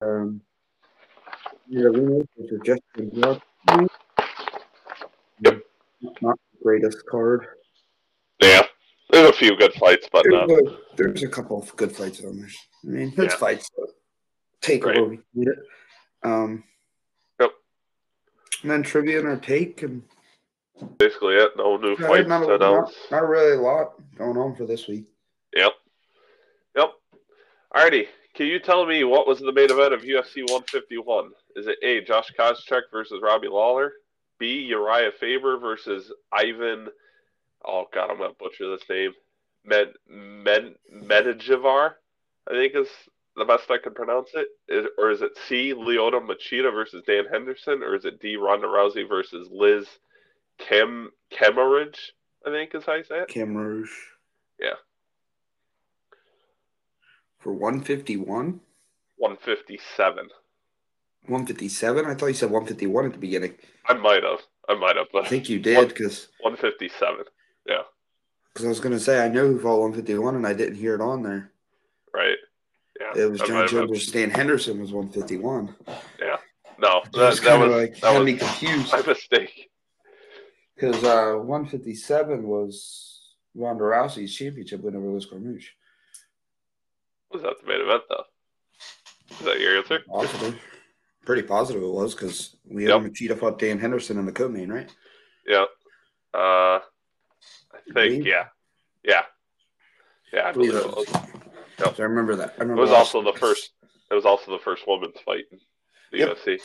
You're a winner, but you're just not. Yep. Not the greatest card. Yeah. There's a few good fights, but there's a couple of good fights on there. I mean, good fights. Take right. It where we need it. Yep. And then trivia and our take. And basically it. No new fights. Not really a lot going on for this week. Yep. Yep. Alrighty. Can you tell me what was the main event of UFC 151? Is it A, Josh Koscheck versus Robbie Lawler? B, Uriah Faber versus Ivan... Oh, God, I'm going to butcher this name. Medejivar, I think is the best I can pronounce it. Or is it C, Lyoto Machida versus Dan Henderson? Or is it D, Ronda Rousey versus Liz Carmouche, I think is how you say it? Carmouche. Yeah. For 151? 157. 157? I thought you said 151 at the beginning. I might have. But I think you did because 157. Yeah. Because I was going to say I know who fought 151 and I didn't hear it on there. Right. Yeah. It was John Jones. Dan Henderson was 151. Yeah. No, that was confused. My mistake. Because 157 was Ronda Rousey's championship win over Liz Carmouche. Was that the main event though? Is that your answer? Possibly. Pretty positive it was because we had Machida fought Dan Henderson in the co-main, right? Yeah. I think, yeah, I believe it was. Yep. So I remember that. It was also the first. It was also the first woman's fight in the UFC,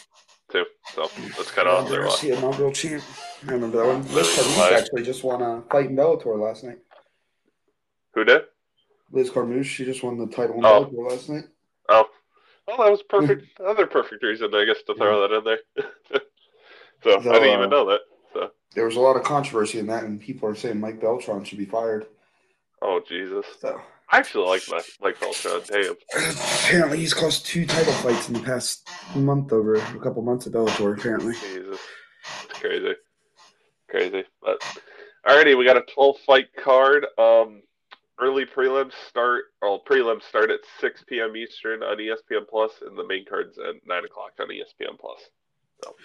too. So that's kind of on there. UFC inaugural champ. I remember that one. Liz Carmouche actually just won a fight in Bellator last night. Who did? Liz Carmouche. She just won the title in Bellator last night. Oh. Well, that was perfect. Another perfect reason, I guess, to throw that in there. So I didn't even know that. So there was a lot of controversy in that, and people are saying Mike Beltran should be fired. Oh Jesus! So I actually like Mike Beltran. Damn. Apparently, he's caused 2 title fights in the past month over a couple months at Bellator. Apparently, Jesus, it's crazy. But alrighty, we got a 12-fight card. Early prelims start. Well, prelims start at 6 p.m. Eastern on ESPN Plus, and the main card's at 9 o'clock on ESPN Plus. So,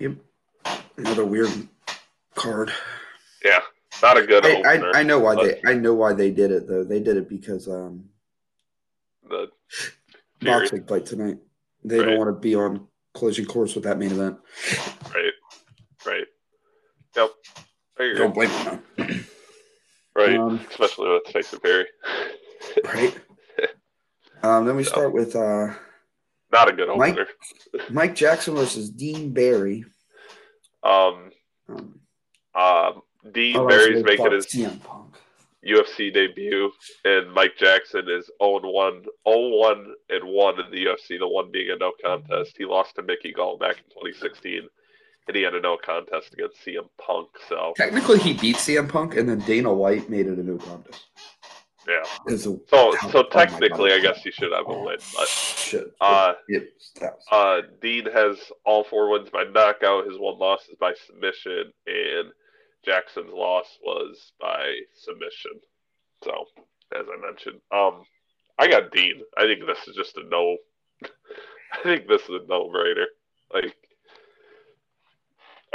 yep, another weird card. Yeah, not a good opener. I know why they did it though. They did it because the boxing fight tonight. They don't want to be on collision course with that main event. Right. Yep. Don't blame them. Right, especially with Tyson Pedro. Right. Then we start with not a good opener. Mike Jackson versus Dean Barry. Dean Barry's making his UFC debut, and Mike Jackson is 0-1 in the UFC. The one being a no contest. He lost to Mickey Gall back in 2016. And he had a no contest against CM Punk. So technically, he beat CM Punk, and then Dana White made it a no contest. Yeah. So technically, I guess he should have a win. But Dean has all 4 wins by knockout. His one loss is by submission, and Jackson's loss was by submission. So, as I mentioned, I got Dean. I think this is just a no. I think this is a no-brainer. Like.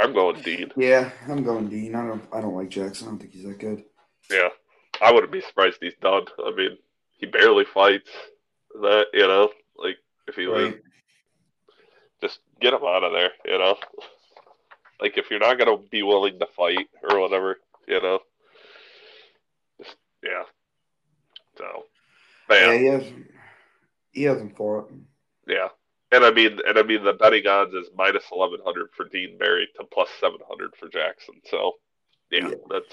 I'm going Dean. Yeah, I'm going Dean. I don't like Jackson. I don't think he's that good. Yeah. I wouldn't be surprised he's done. I mean, he barely fights. That, you know, like if he wins, just get him out of there, you know. Like if you're not gonna be willing to fight or whatever, you know. Just So man. Yeah, he hasn't fought. Yeah. And I mean, the betting odds is -1,100 for Dean Barry to +700 for Jackson. So, yeah. That's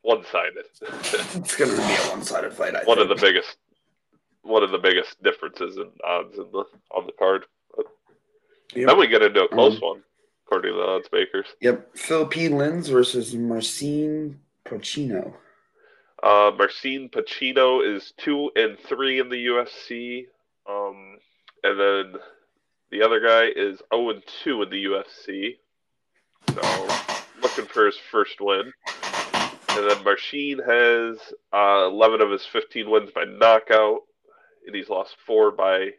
one-sided. It's going to be a one-sided fight. One of the biggest differences in odds on the card. Yep. Then we get into a close one, according to the odds makers. Yep, Philippe Lins versus Marcin Pacino. Marcin Pacino is 2-3 in the UFC. And then the other guy is 0-2 in the UFC. So, looking for his first win. And then Marcin has 11 of his 15 wins by knockout. And he's lost 4 by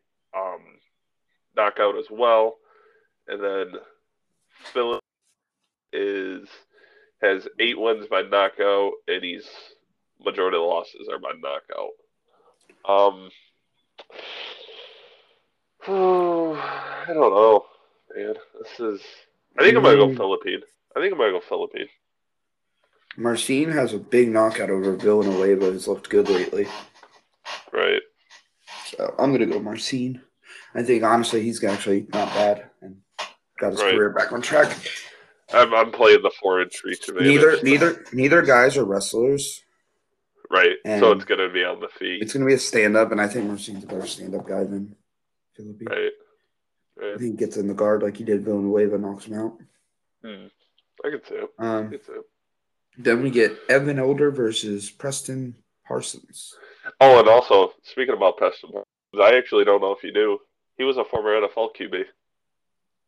knockout as well. And then Phillips has 8 wins by knockout, and he's majority of the losses are by knockout. I don't know, man. I think I'm going to go Philippine. Marcin has a big knockout over Villanueva, who's looked good lately. Right. So I'm going to go Marcin. I think, honestly, he's actually not bad and got his career back on track. I'm playing the 4-entry today. Neither guys are wrestlers. Right, and so it's going to be on the feet. It's going to be a stand-up, and I think Marcin's a better stand-up guy than Philippe. Right. I think he gets in the guard like he did Villanueva, knocks him out. I could see it. Then we get Evan Elder versus Preston Parsons. Oh, and also, speaking about Preston Parsons, I actually don't know if you knew, he was a former NFL QB.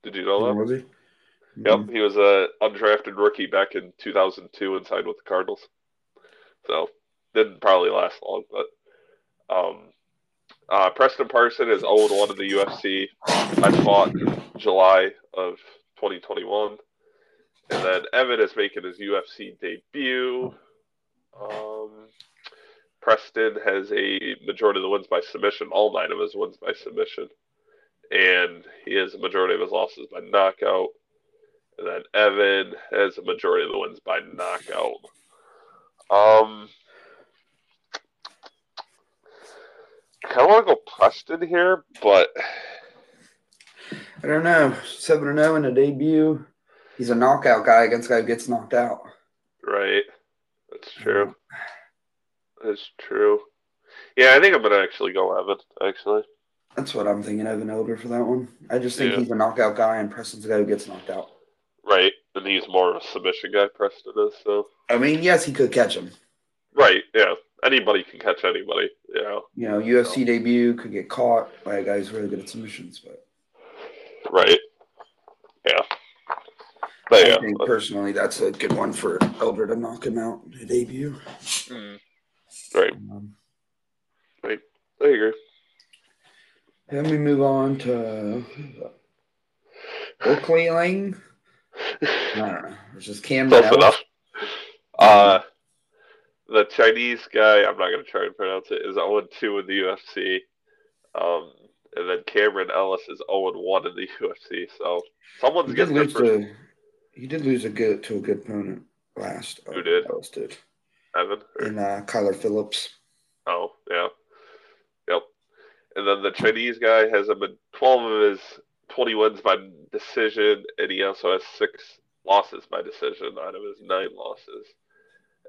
Did you know that? Was he? Yep, he was an undrafted rookie back in 2002 and signed with the Cardinals. So... didn't probably last long, but Preston Parsons is 0-1 in the UFC. I fought in July of 2021. And then Evan is making his UFC debut. Preston has a majority of the wins by submission, all 9 of his wins by submission. And he has a majority of his losses by knockout. And then Evan has a majority of the wins by knockout. I kind of want to go Preston here, but... I don't know. 7-0 in a debut. He's a knockout guy against a guy who gets knocked out. Right. That's true. Yeah, I think I'm going to actually go Evan, actually. That's what I'm thinking, Evan Elder, for that one. I just think he's a knockout guy, and Preston's the guy who gets knocked out. Right. And he's more of a submission guy, Preston is, so... I mean, yes, he could catch him. Right, yeah. Anybody can catch anybody, you know. You know, UFC debut could get caught by a guy who's really good at submissions, but right, yeah. But I think personally, that's a good one for Elder to knock him out in a debut. Right, right. I agree. Then we move on to Oakley Lang. I don't know. It's just Cameron Ellis. The Chinese guy, I'm not going to try and pronounce it, is 0-2 in the UFC. And then Cameron Ellis is 0-1 in the UFC. So someone's getting different. He did lose to a good opponent last. Who did? Ellis did. Evan? And Kyler Phillips. Oh, yeah. Yep. And then the Chinese guy has 12 of his 20 wins by decision, and he also has 6 losses by decision out of his 9 losses.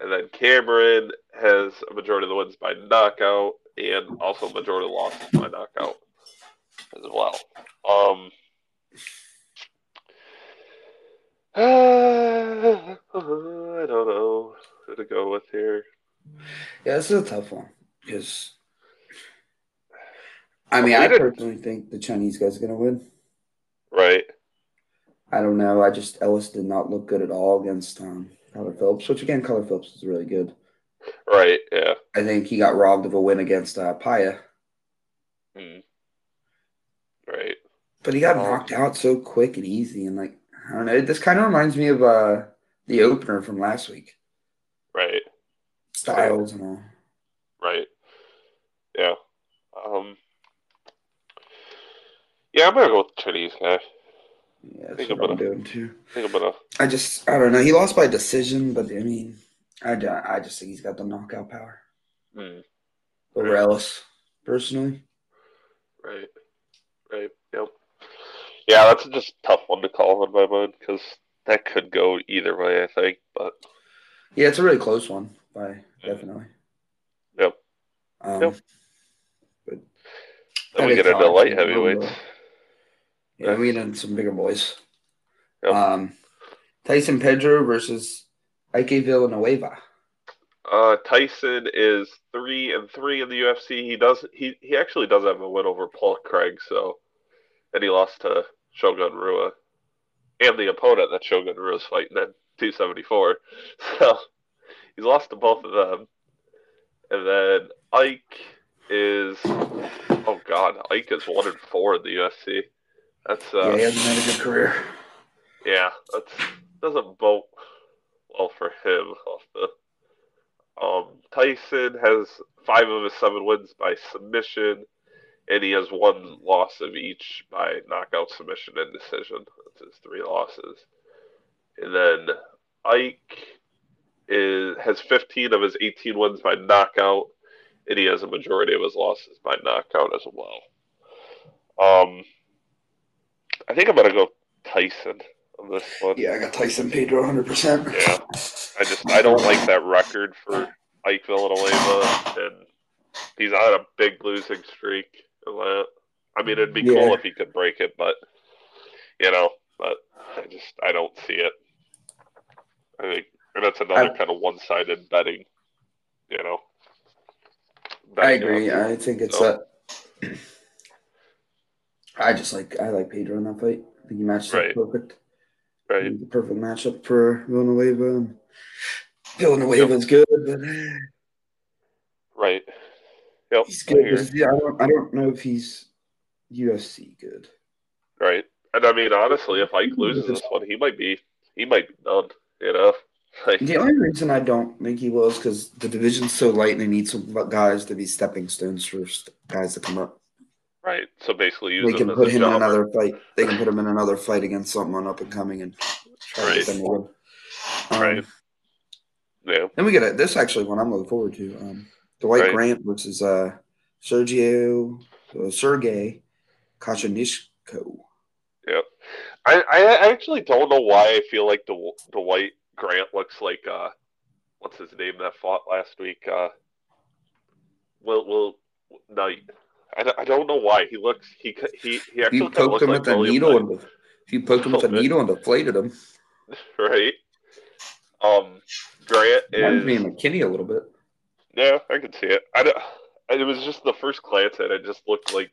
And then Cameron has a majority of the wins by knockout and also a majority of the losses by knockout as well. I don't know who to go with here. Yeah, this is a tough one. Because, I mean, I personally think the Chinese guy's going to win. Right. I don't know. I just, Ellis did not look good at all against Kyler Phillips, which again, Kyler Phillips is really good. Right, yeah. I think he got robbed of a win against Paya. Right. But he got knocked out so quick and easy, and like, I don't know, this kind of reminds me of the opener from last week. Right. Styles and all. Right. Yeah. Yeah, I'm going to go with the Chinese guy. Yeah, that's what I'm doing too. I don't know. He lost by decision, but I mean, I just think he's got the knockout power over Ellis, personally. Right, yep. Yeah, that's just a tough one to call in my mind because that could go either way, I think. But yeah, it's a really close one, definitely. Yep. But then we get into light heavyweights. Yeah, we need some bigger boys. Yep. Tyson Pedro versus Ike Villanueva. Tyson is 3-3 in the UFC. He actually does have a win over Paul Craig, and he lost to Shogun Rua and the opponent that Shogun Rua's fighting at 274. So he's lost to both of them. And then Ike is 1-4 in the UFC. That's yeah, he hasn't had a good career. Yeah, that doesn't bode well for him. Tyson has 5 of his 7 wins by submission, and he has 1 loss of each by knockout, submission, and decision. That's his 3 losses. And then Ike has 15 of his 18 wins by knockout, and he has a majority of his losses by knockout as well. I think I'm going to go Tyson on this one. Yeah, I got Tyson Pedro 100%. Yeah. I don't like that record for Ike Villanueva, and he's on a big losing streak. I mean, it'd be cool if he could break it, but, you know, but I don't see it. I think that's another kind of one-sided betting, you know. I agree. I think it's a I like Pedro in that fight. I think he matched up perfect. Right. The perfect matchup for Villanueva. Villanueva's good, but right. Yep. He's good. Yeah, I don't know if he's UFC good. Right. And I mean, honestly, if Ike loses this one, he might be done. You know. Like, the only reason I don't think he will is because the division's so light and they need some guys to be stepping stones for guys to come up. Right. So basically, they can put him in another fight. They can put him in another fight against someone up and coming and try to them win. Right. Yeah. Then we get this is actually one I'm looking forward to. Dwight Grant versus Sergey Kachanishko. Yeah. I actually don't know why I feel like Dwight Grant looks like what's his name that fought last week? Will Knight. I don't know why he looks. He actually kind of looks like William Knight. He poked him with a needle and deflated him. Right. Grant reminds me of McKinney a little bit. Yeah, I can see it. It was just the first glance at it just looked like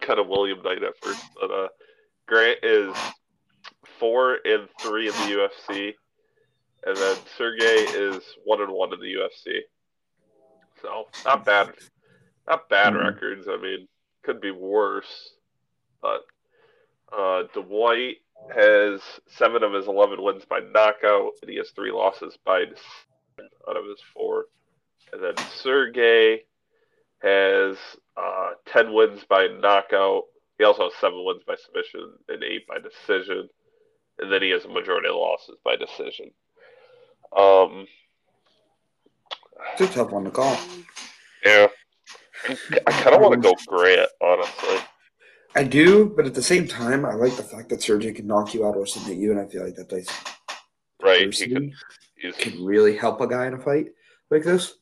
kind of William Knight at first. But Grant is 4-3 in the UFC, and then Sergey is 1-1 in the UFC. So not bad. Not bad records. I mean, could be worse. But Dwight has 7 of his 11 wins by knockout, and he has 3 losses by out of his 4. And then Sergey has 10 wins by knockout. He also has 7 wins by submission and 8 by decision. And then he has a majority of losses by decision. It's a tough one to call. Yeah. I kind of want to go Grant, honestly. I do, but at the same time, I like the fact that Sergey can knock you out or submit you, and I feel like that dice he can really help a guy in a fight like this.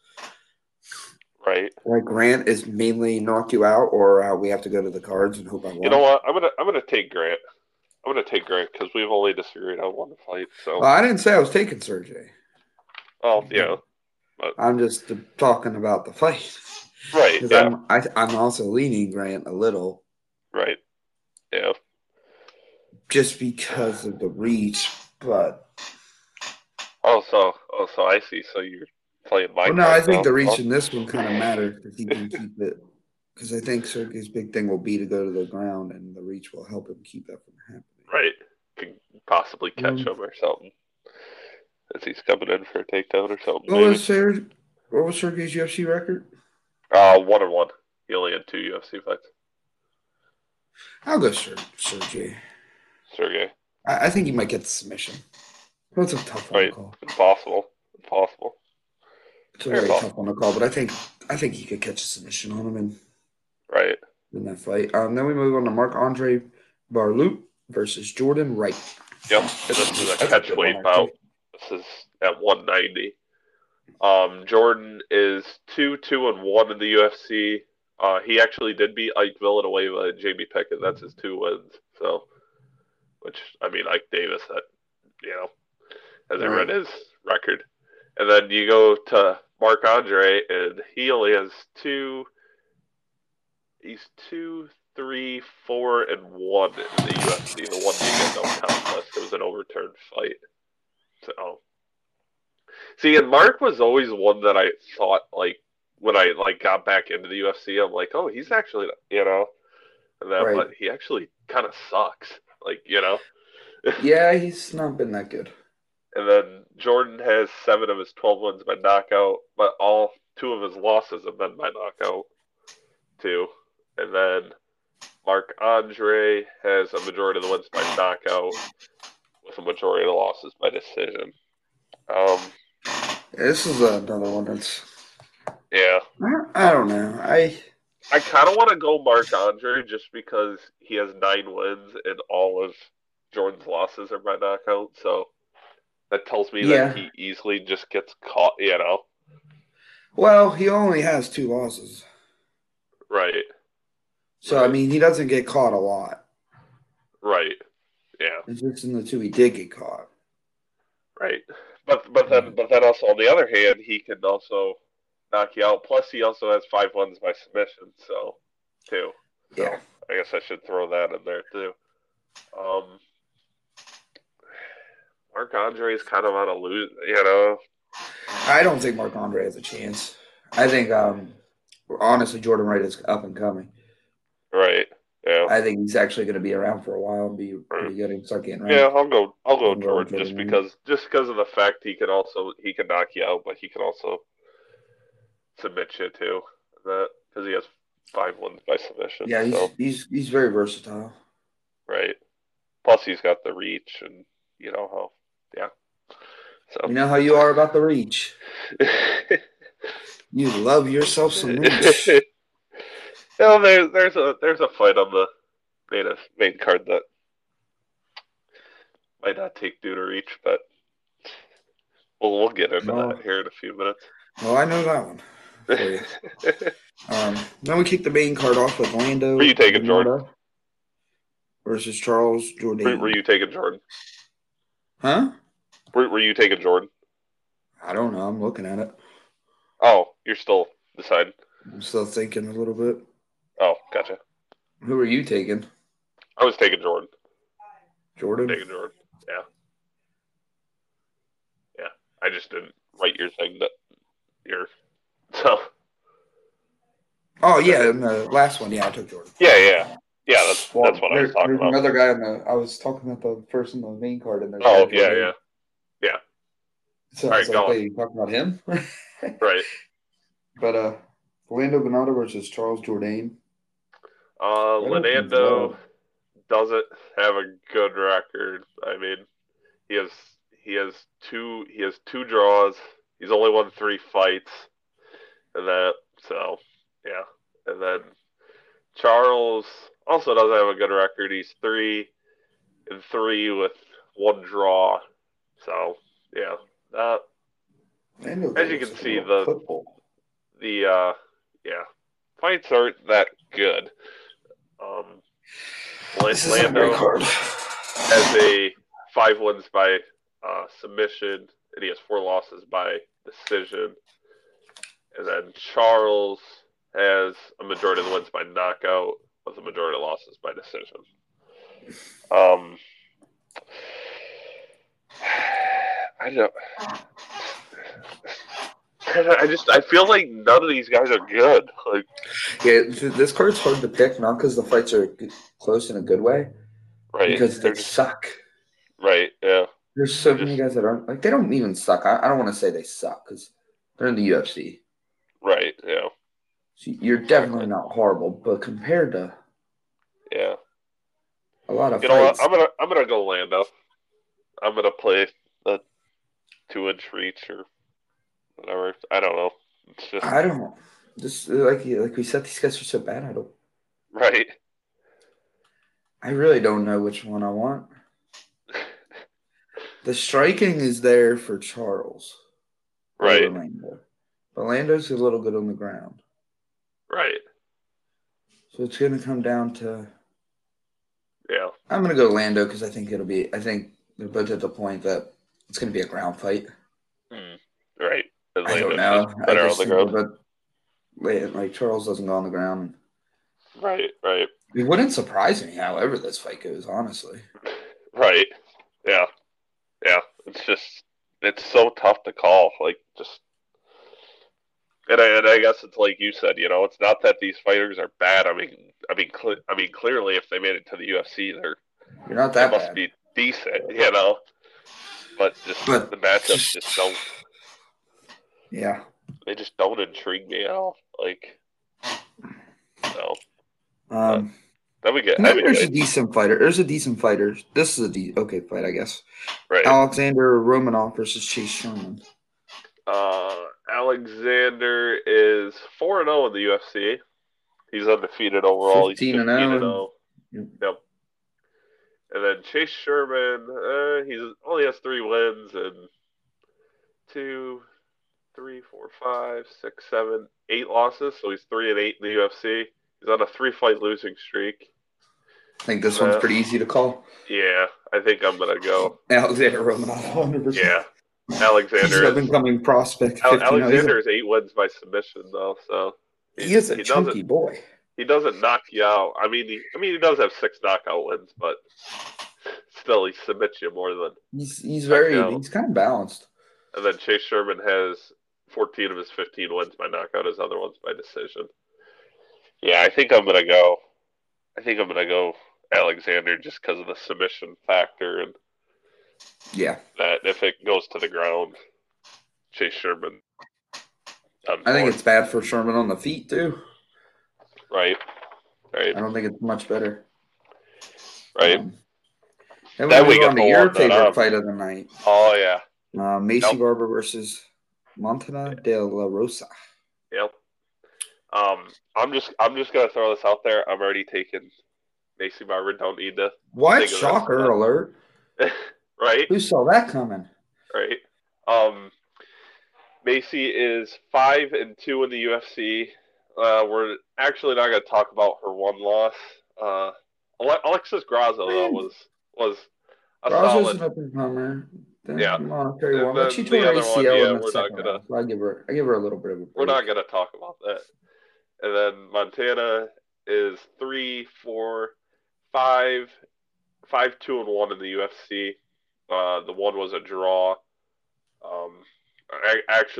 Right. Like Grant is mainly knock you out, or we have to go to the cards and hope I won. You know what? I'm gonna take Grant. I'm gonna take Grant because we've only disagreed on one fight. So I didn't say I was taking Sergey. Oh yeah. But I'm just talking about the fight. Right. Yeah. I'm also leaning Grant a little. Right. Yeah. Just because of the reach, but also I see. So you're playing my. Well, no, I think the reach in this one kind of matters because he can keep it. Because I think Sergey's big thing will be to go to the ground, and the reach will help him keep that from happening. Right. Can possibly catch him or something as he's coming in for a takedown or something. What was Sergey's UFC record? 1-1. He only had 2 UFC fights. I'll go Sergey. Sergey. I think he might get the submission. That's a tough one to call. Impossible. It's a very tough one to call, but I think he could catch a submission on him in that fight. Then we move on to Marc Andre Barloup versus Jordan Wright. Yep. This is a catchweight bout. This is at 190. Jordan is 2-1 in the UFC. He actually did beat Ike Villanueva and Jamie Pickett. That's his 2 wins. So, which I mean, Ike Davis, that you know, has ever read his record. And then you go to Marc Andre, and he only has 2. He's 2, 3, 4, and 1 in the UFC. The one he got no contest. It was an overturned fight. So. See, and Mark was always one that I thought, like, when I, like, got back into the UFC, I'm like, oh, he's actually, you know, and that, but he actually kind of sucks. Like, you know? Yeah, he's not been that good. And then Jordan has 7 of his 12 wins by knockout, but all 2 of his losses have been by knockout, too. And then Marc Andre has a majority of the wins by knockout, with a majority of the losses by decision. This is another one that's... Yeah. I don't know. I kind of want to go Marc Andre just because he has 9 wins and all of Jordan's losses are by knockout, so that tells me that he easily just gets caught, you know? Well, he only has 2 losses. Right. So, I mean, he doesn't get caught a lot. Right. Yeah. It's just in the 2 he did get caught. Right. But then also, on the other hand, he can also knock you out. Plus, he also has 5 wins by submission, so, too. So yeah. I guess I should throw that in there, too. Marc Andre is kind of on a lose, you know. I don't think Marc Andre has a chance. I think, honestly, Jordan Wright is up and coming. Right. Yeah. I think he's actually going to be around for a while and be pretty good and start getting around. Yeah, I'll go Jordan just because of the fact he can knock you out, but he can also submit you too. That because he has 5 wins by submission. Yeah, he's very versatile. Right. Plus, he's got the reach and. You know how, yeah. So. You know how you are about the reach. You love yourself some reach. You know, there's a fight on the main card that might not take due to reach, but we'll get into that here in a few minutes. Well, I know that one. Then we kick the main card off with Orlando. Were you taking Jordan? Versus Charles Jourdain. Were you taking Jordan? Huh? Were you taking Jordan? I don't know. I'm looking at it. Oh, you're still deciding. I'm still thinking a little bit. Oh, gotcha. Who were you taking? I was taking Jordan. Jordan? Taking Jordan, yeah. Yeah, I just didn't write your thing. Oh, yeah, in the last one, yeah, I took Jordan. Yeah. Yeah, that's what I was talking about. Another guy I was talking about the person on the main card. And yeah. So all right, I was like, hey, you talking about him? Right. But Orlando Bonato versus Charles Jourdain. Orlando doesn't have a good record. I mean, he has two draws. He's only won 3 fights, and that so yeah, and then Charles also doesn't have a good record. He's 3-3 with 1 draw. So yeah, as you can see, the fights aren't that good. Orlando has a 5 wins by submission, and he has 4 losses by decision. And then Charles has a majority of the wins by knockout, with a majority of losses by decision. I feel like none of these guys are good. Like, yeah, this card's hard to pick, not because the fights are close in a good way, right? Because they suck. Right. Yeah. There's so many guys that aren't like they don't even suck. I don't want to say they suck because they're in the UFC. Right. Yeah. So you're definitely not horrible, but compared to a lot of fights. I'm gonna go Orlando. I'm gonna play the 2-inch reach or whatever. I don't know. It's just like we said, these guys are so bad. I don't. Right. I really don't know which one I want. The striking is there for Charles. Right. Orlando. But Orlando's a little good on the ground. Right. So it's going to come down to. Yeah. I'm going to go Orlando because I think they're both at the point that it's going to be a ground fight. Mm, right. Orlando, I don't know. Better on the ground. But like Charles doesn't go on the ground. Right. Right. It wouldn't surprise me, however, this fight goes. Honestly. Right. Yeah. Yeah. It's so tough to call. Like just. And I guess it's like you said, you know, it's not that these fighters are bad. I mean, I mean, clearly, if they made it to the UFC, they're not that bad. Must be decent, you know. But just the matchups just don't. Yeah, they just don't intrigue me at all. Like, no. Then we get. There's a decent fighter. This is a okay fight, I guess. Right. Alexander Romanov versus Chase Sherman. Alexander is 4-0 in the UFC. He's undefeated overall. 15-0. Yep. And then Chase Sherman, he's only has 3 wins and 8 losses. So he's 3-8 in the UFC. He's on a 3-fight losing streak. I think this one's pretty easy to call. Yeah, I think I'm gonna go Alexander Romanov, 100%. Yeah. Alexander is an up-and-coming prospect. Alexander is 8 wins by submission, though. So he is a chunky boy. He doesn't knock you out. I mean, he does have 6 knockout wins, but still, he submits you more than he's kind of balanced. And then Chase Sherman has 14 of his 15 wins by knockout. His other ones by decision. Yeah, I think I'm gonna go Alexander just because of the submission factor and. Yeah. That if it goes to the ground, Chase Sherman. I think it's bad for Sherman on the feet, too. Right. I don't think it's much better. Right. Then we get on to your favorite fight of the night. Oh, yeah. Macy Barber versus Montana de la Rosa. Yep. I'm just going to throw this out there. I'm already taking Macy Barber. Don't need to. What? Shocker alert. Right. Who saw that coming? Right. Macy is 5-2 in the UFC. We're actually not going to talk about her one loss. Alexis Grasso, though, was a solid. Grasso's an up-and-comer. Yeah. But she tore ACL in the second round. So I give her a little bit of a break. We're not going to talk about that. And then Montana is 5-2-1 in the UFC. The one was a draw.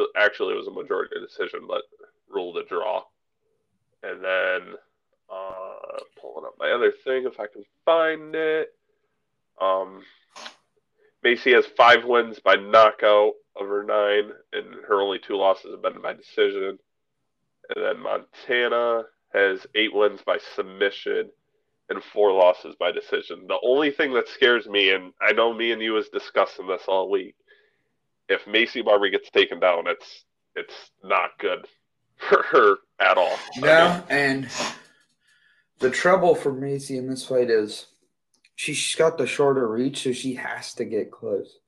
Actually, it was a majority decision, but ruled a draw. And then pulling up my other thing if I can find it. Macy has 5 wins by knockout of her 9, and her only 2 losses have been by decision. And then Montana has 8 wins by submission. And 4 losses by decision. The only thing that scares me, and I know me and you was discussing this all week, if Macy Barber gets taken down, it's not good for her at all. No, and the trouble for Macy in this fight is she's got the shorter reach, so she has to get close.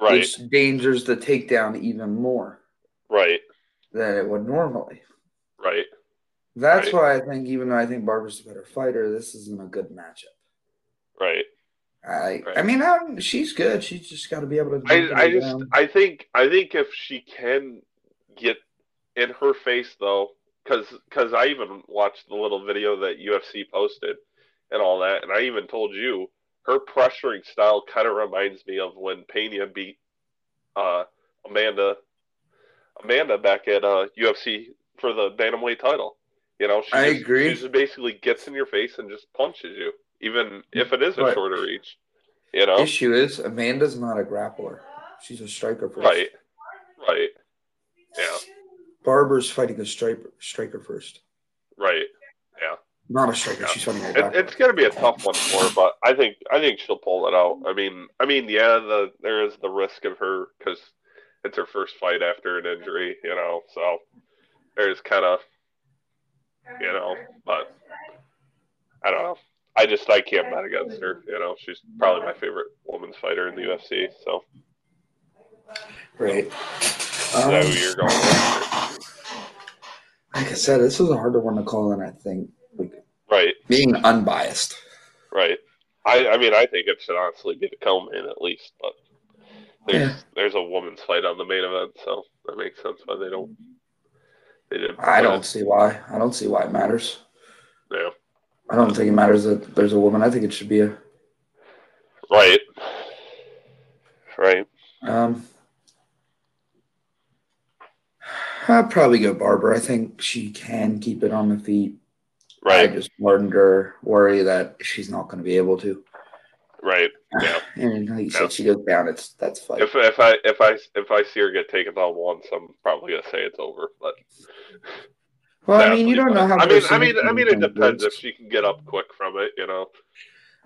Right. Which dangers the takedown even more. Right. Than it would normally. Right. That's why I think, even though I think Barber's a better fighter, this isn't a good matchup. Right. I mean, she's good. She's just got to be able to. I think if she can get in her face though, because I even watched the little video that UFC posted and all that, and I even told you her pressuring style kind of reminds me of when Peña beat Amanda back at UFC for the bantamweight title. You know, I agree. She just basically gets in your face and just punches you, even if it is a shorter reach. You know, issue is Amanda's not a grappler; she's a striker first. Right. Yeah. Barber's fighting a striker first. Right. Yeah. Not a striker. Yeah. She's fighting a grappler. It's going to be a tough one for her, but I think she'll pull it out. I mean, yeah, there is the risk of her because it's her first fight after an injury. You know, so there's kind of. You know, but I don't know. I can't bet against her. You know, she's probably my favorite women's fighter in the UFC. So, great. So you're going. Like I said, this is a harder one to call in. I think. Right. Being unbiased. Right. I mean, I think it should honestly be the co-main at least, but there's a women's fight on the main event, so that makes sense why they don't. I don't see why it matters. Yeah. I don't think it matters that there's a woman. I think it should be a... Right. I'd probably go Barber. I think she can keep it on the feet. Right. I just learned her worry that she's not going to be able to. Right. Yeah. And like you said, she goes down. That's fight. If I see her get taken on once, I'm probably gonna say it's over. But well, I mean, you don't know how. I mean, it depends if she can get up quick from it. You know.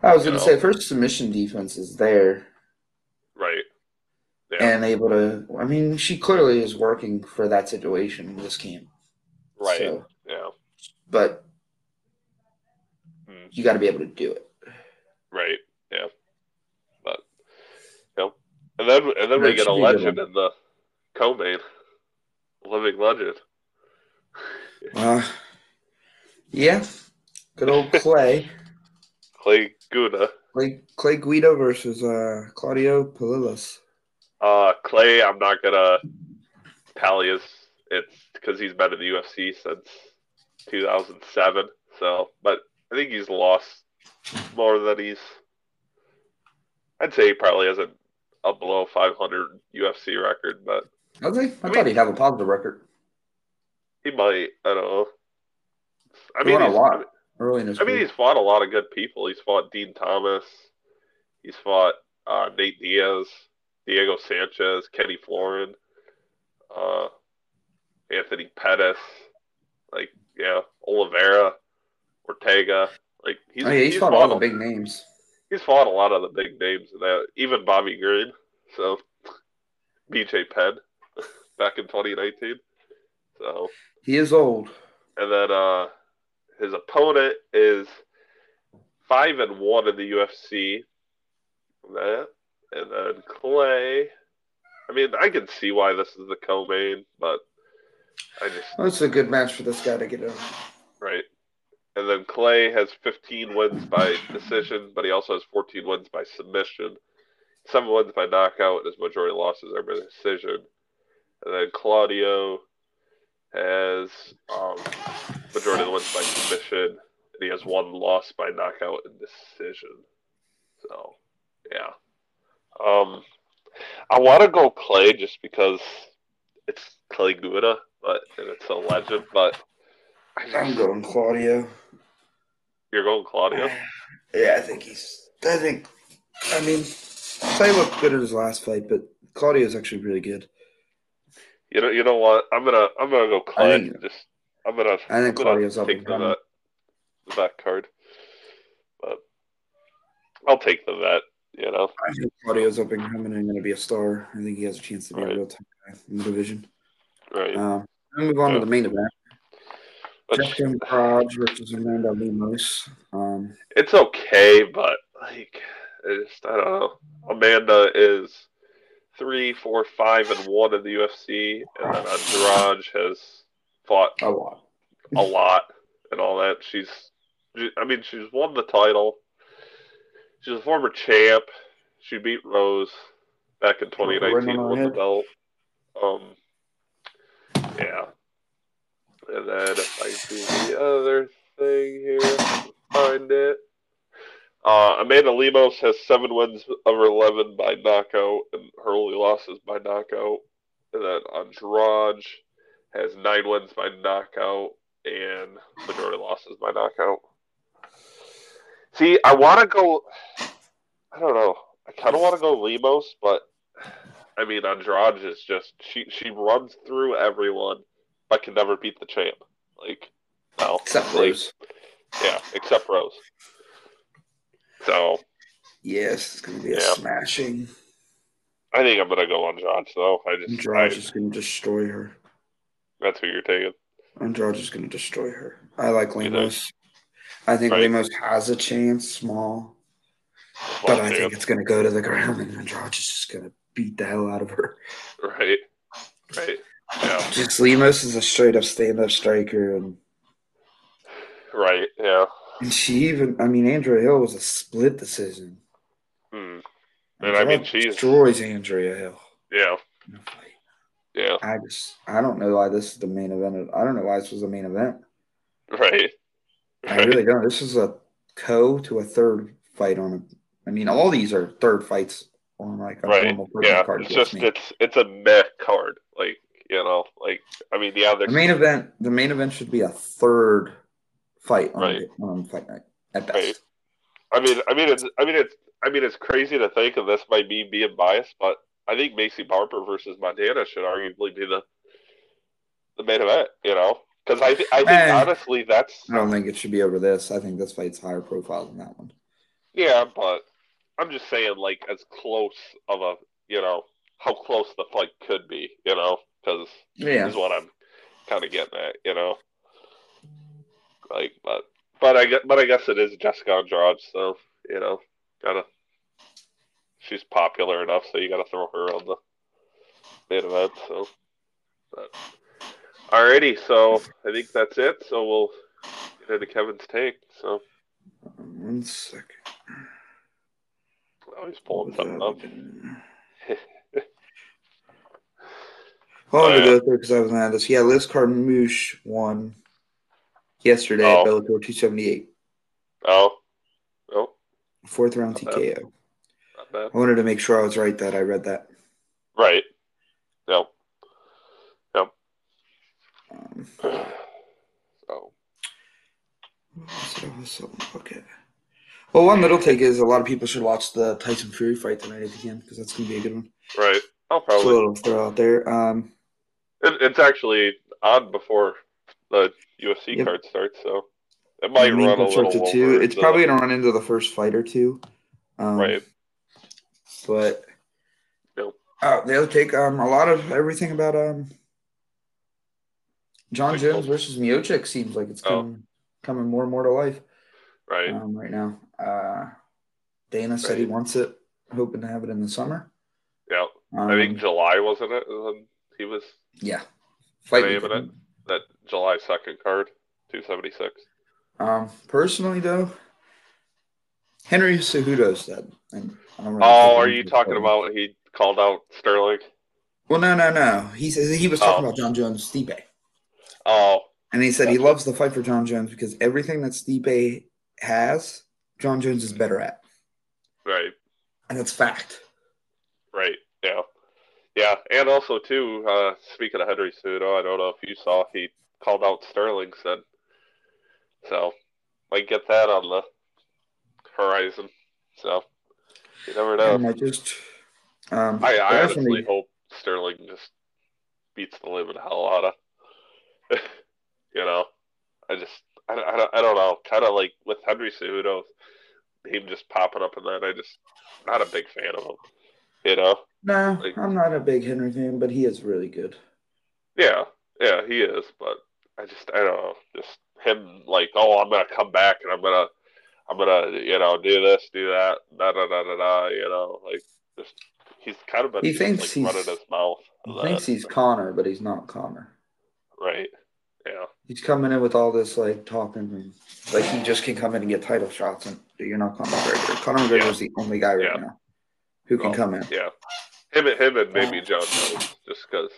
I was gonna say, if her submission defense is there, right, and able to. I mean, she clearly is working for that situation in this game. Right. So, yeah. But you got to be able to do it. Right. Yeah, but you know, and then we get a legend in the co-main, living legend. Yeah, good old Clay. Clay Guida. Clay Guida versus Claudio Puelles. Clay, I'm not gonna tally his. It's because he's been in the UFC since 2007. So, but I think he's lost more than he's. I'd say he probably has a below 500 UFC record, but I thought he'd have a positive record. He might. I don't know. He's fought a lot of good people. He's fought Dean Thomas. He's fought Nate Diaz, Diego Sanchez, Kenny Florin, Anthony Pettis, Oliveira, Ortega. He's fought all the big names. He's fought a lot of the big names in that, even Bobby Green, so BJ Penn back in 2019. So he is old. And then his opponent is 5-1 in the UFC. And then Clay. I mean, I can see why this is the co-main, but it's a good match for this guy to get over. Right. And then Clay has 15 wins by decision, but he also has 14 wins by submission, 7 wins by knockout, and his majority of losses are by decision. And then Claudio has majority of the wins by submission, and he has 1 loss by knockout and decision. So, yeah. I want to go Clay just because it's Clay Guida, and it's a legend, but I'm going Claudio. You're going Claudio? Yeah, I mean, Clay looked good in his last fight, but Claudio's actually really good. You know what? I'm gonna go Clay. I think Claudio's up and coming. The vet card, but I'll take the vet. You know, I think Claudio's up and coming and gonna be a star. I think he has a chance to be a real top guy in the division. Right. We'll move on to the main event. Jessica Andrade versus Orlando Bonato. It's okay, but I don't know. Amanda is 3, 4, 5-1 in the UFC, and then Andrade has fought a lot, and all that. She's won the title. She's a former champ. She beat Rose back in 2019 with the belt. Yeah. And then if I do the other thing here, find it. Amanda Lemos has 7 wins of her 11 by knockout, and her only losses by knockout. And then Andrade has 9 wins by knockout, and majority losses by knockout. See, I don't know. I kind of want to go Lemos, but, I mean, Andrade is just, she runs through everyone. I can never beat the champ. Except Rose. Yeah, except Rose. So. Yes, it's going to be a smashing. I think I'm going to go on Andrade, though. Andrade is going to destroy her. That's who you're taking. Andrade is going to destroy her. I like Lemos. I think Lemos has a chance, small. But I think it's going to go to the ground, and Andrade is just going to beat the hell out of her. Right. Right. Yeah. Just Lemos is a straight-up stand-up striker. Right, yeah. And Andrea Hill was a split decision. And she destroys Andrea Hill. Yeah. Yeah. I don't know why this is the main event. I don't know why this was the main event. Right. I really don't. This is a third fight all these are third fights on a normal card. It's just it's a meh card. The main event should be a third fight on fight night at best. Right. I mean, it's crazy to think, and this might be being biased, but I think Macy Barber versus Montana should arguably be the main event, you know? Because I think honestly, that's... I don't think it should be over this. I think this fight's higher profile than that one. Yeah, but I'm just saying, like, as close of a, you know, how close the fight could be, you know? Because is what I'm kind of getting at, you know? Like, but I guess it is Jessica Andrade, so, you know, gotta... She's popular enough, so you gotta throw her on the main event, so... But... Alrighty, so I think that's it. So we'll get into Kevin's take. So 1 second. Oh, he's pulling something up. I'll go through because I was on this. Yeah, Liz Carmouche won yesterday at Bellator 278. Oh. Fourth round TKO. Not bad. I wanted to make sure I was right that I read that. Right. No. Okay. Well, one little take is a lot of people should watch the Tyson Fury fight tonight at the end because that's going to be a good one. Right. I'll probably. So it'll throw out there. It's actually on before the UFC card starts, so it might run a little longer. It's probably going to run into the first fight or two. Right. But the other take, a lot of everything about John Jones versus Miocic seems like it's coming more and more to life right now. Dana said he wants it, hoping to have it in the summer. Yeah. I think July, wasn't it? He was fighting that July 2nd card, 276. Personally, though, Henry Cejudo said. Are you talking about he called out Sterling? Well, no. He says he was talking about John Jones' Stipe. Oh, and he said he loves the fight for John Jones because everything that Stipe has, John Jones is better at. Right. And that's fact. Right. Yeah. Yeah. And also, too, speaking of Henry Cejudo, I don't know if you saw, he called out Sterling, said. So, might get that on the horizon. So, you never know. And I honestly hope Sterling just beats the living hell out of. You know, I don't know. Kind of like with Henry Cejudo, him just popping up and that. Not a big fan of him. You know? No, like, I'm not a big Henry fan, but he is really good. Yeah, he is. But I don't know. Just him, like, I'm gonna come back and I'm gonna, you know, do this, do that, da. You know, like just he's kind of been running his mouth. He thinks he's Connor, but he's not Connor. Right. Yeah. He's coming in with all this, like, talking. Like, he just can come in and get title shots, and you're not Conor McGregor. Conor McGregor is the only guy right now who can come in. Yeah. Him and maybe John Jones, just because.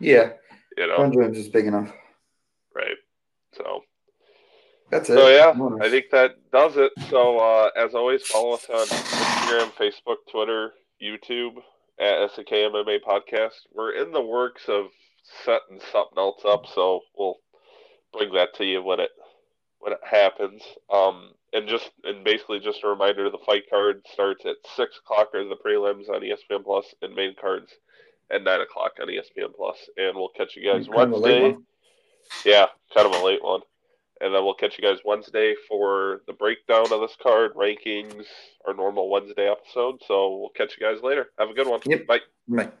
Yeah. You know. John Jones is big enough. Right. So. That's it. So, I think that does it. So, as always, follow us on Instagram, Facebook, Twitter, YouTube, at SKMMA Podcast. We're in the works of setting something else up, so we'll bring that to you when it happens. And basically just a reminder, the fight card starts at 6:00 or the prelims on ESPN Plus and main cards at 9:00 on ESPN Plus. And we'll catch you guys Wednesday. Yeah, kind of a late one. And then we'll catch you guys Wednesday for the breakdown of this card, rankings, our normal Wednesday episode. So we'll catch you guys later. Have a good one. Yep. Bye.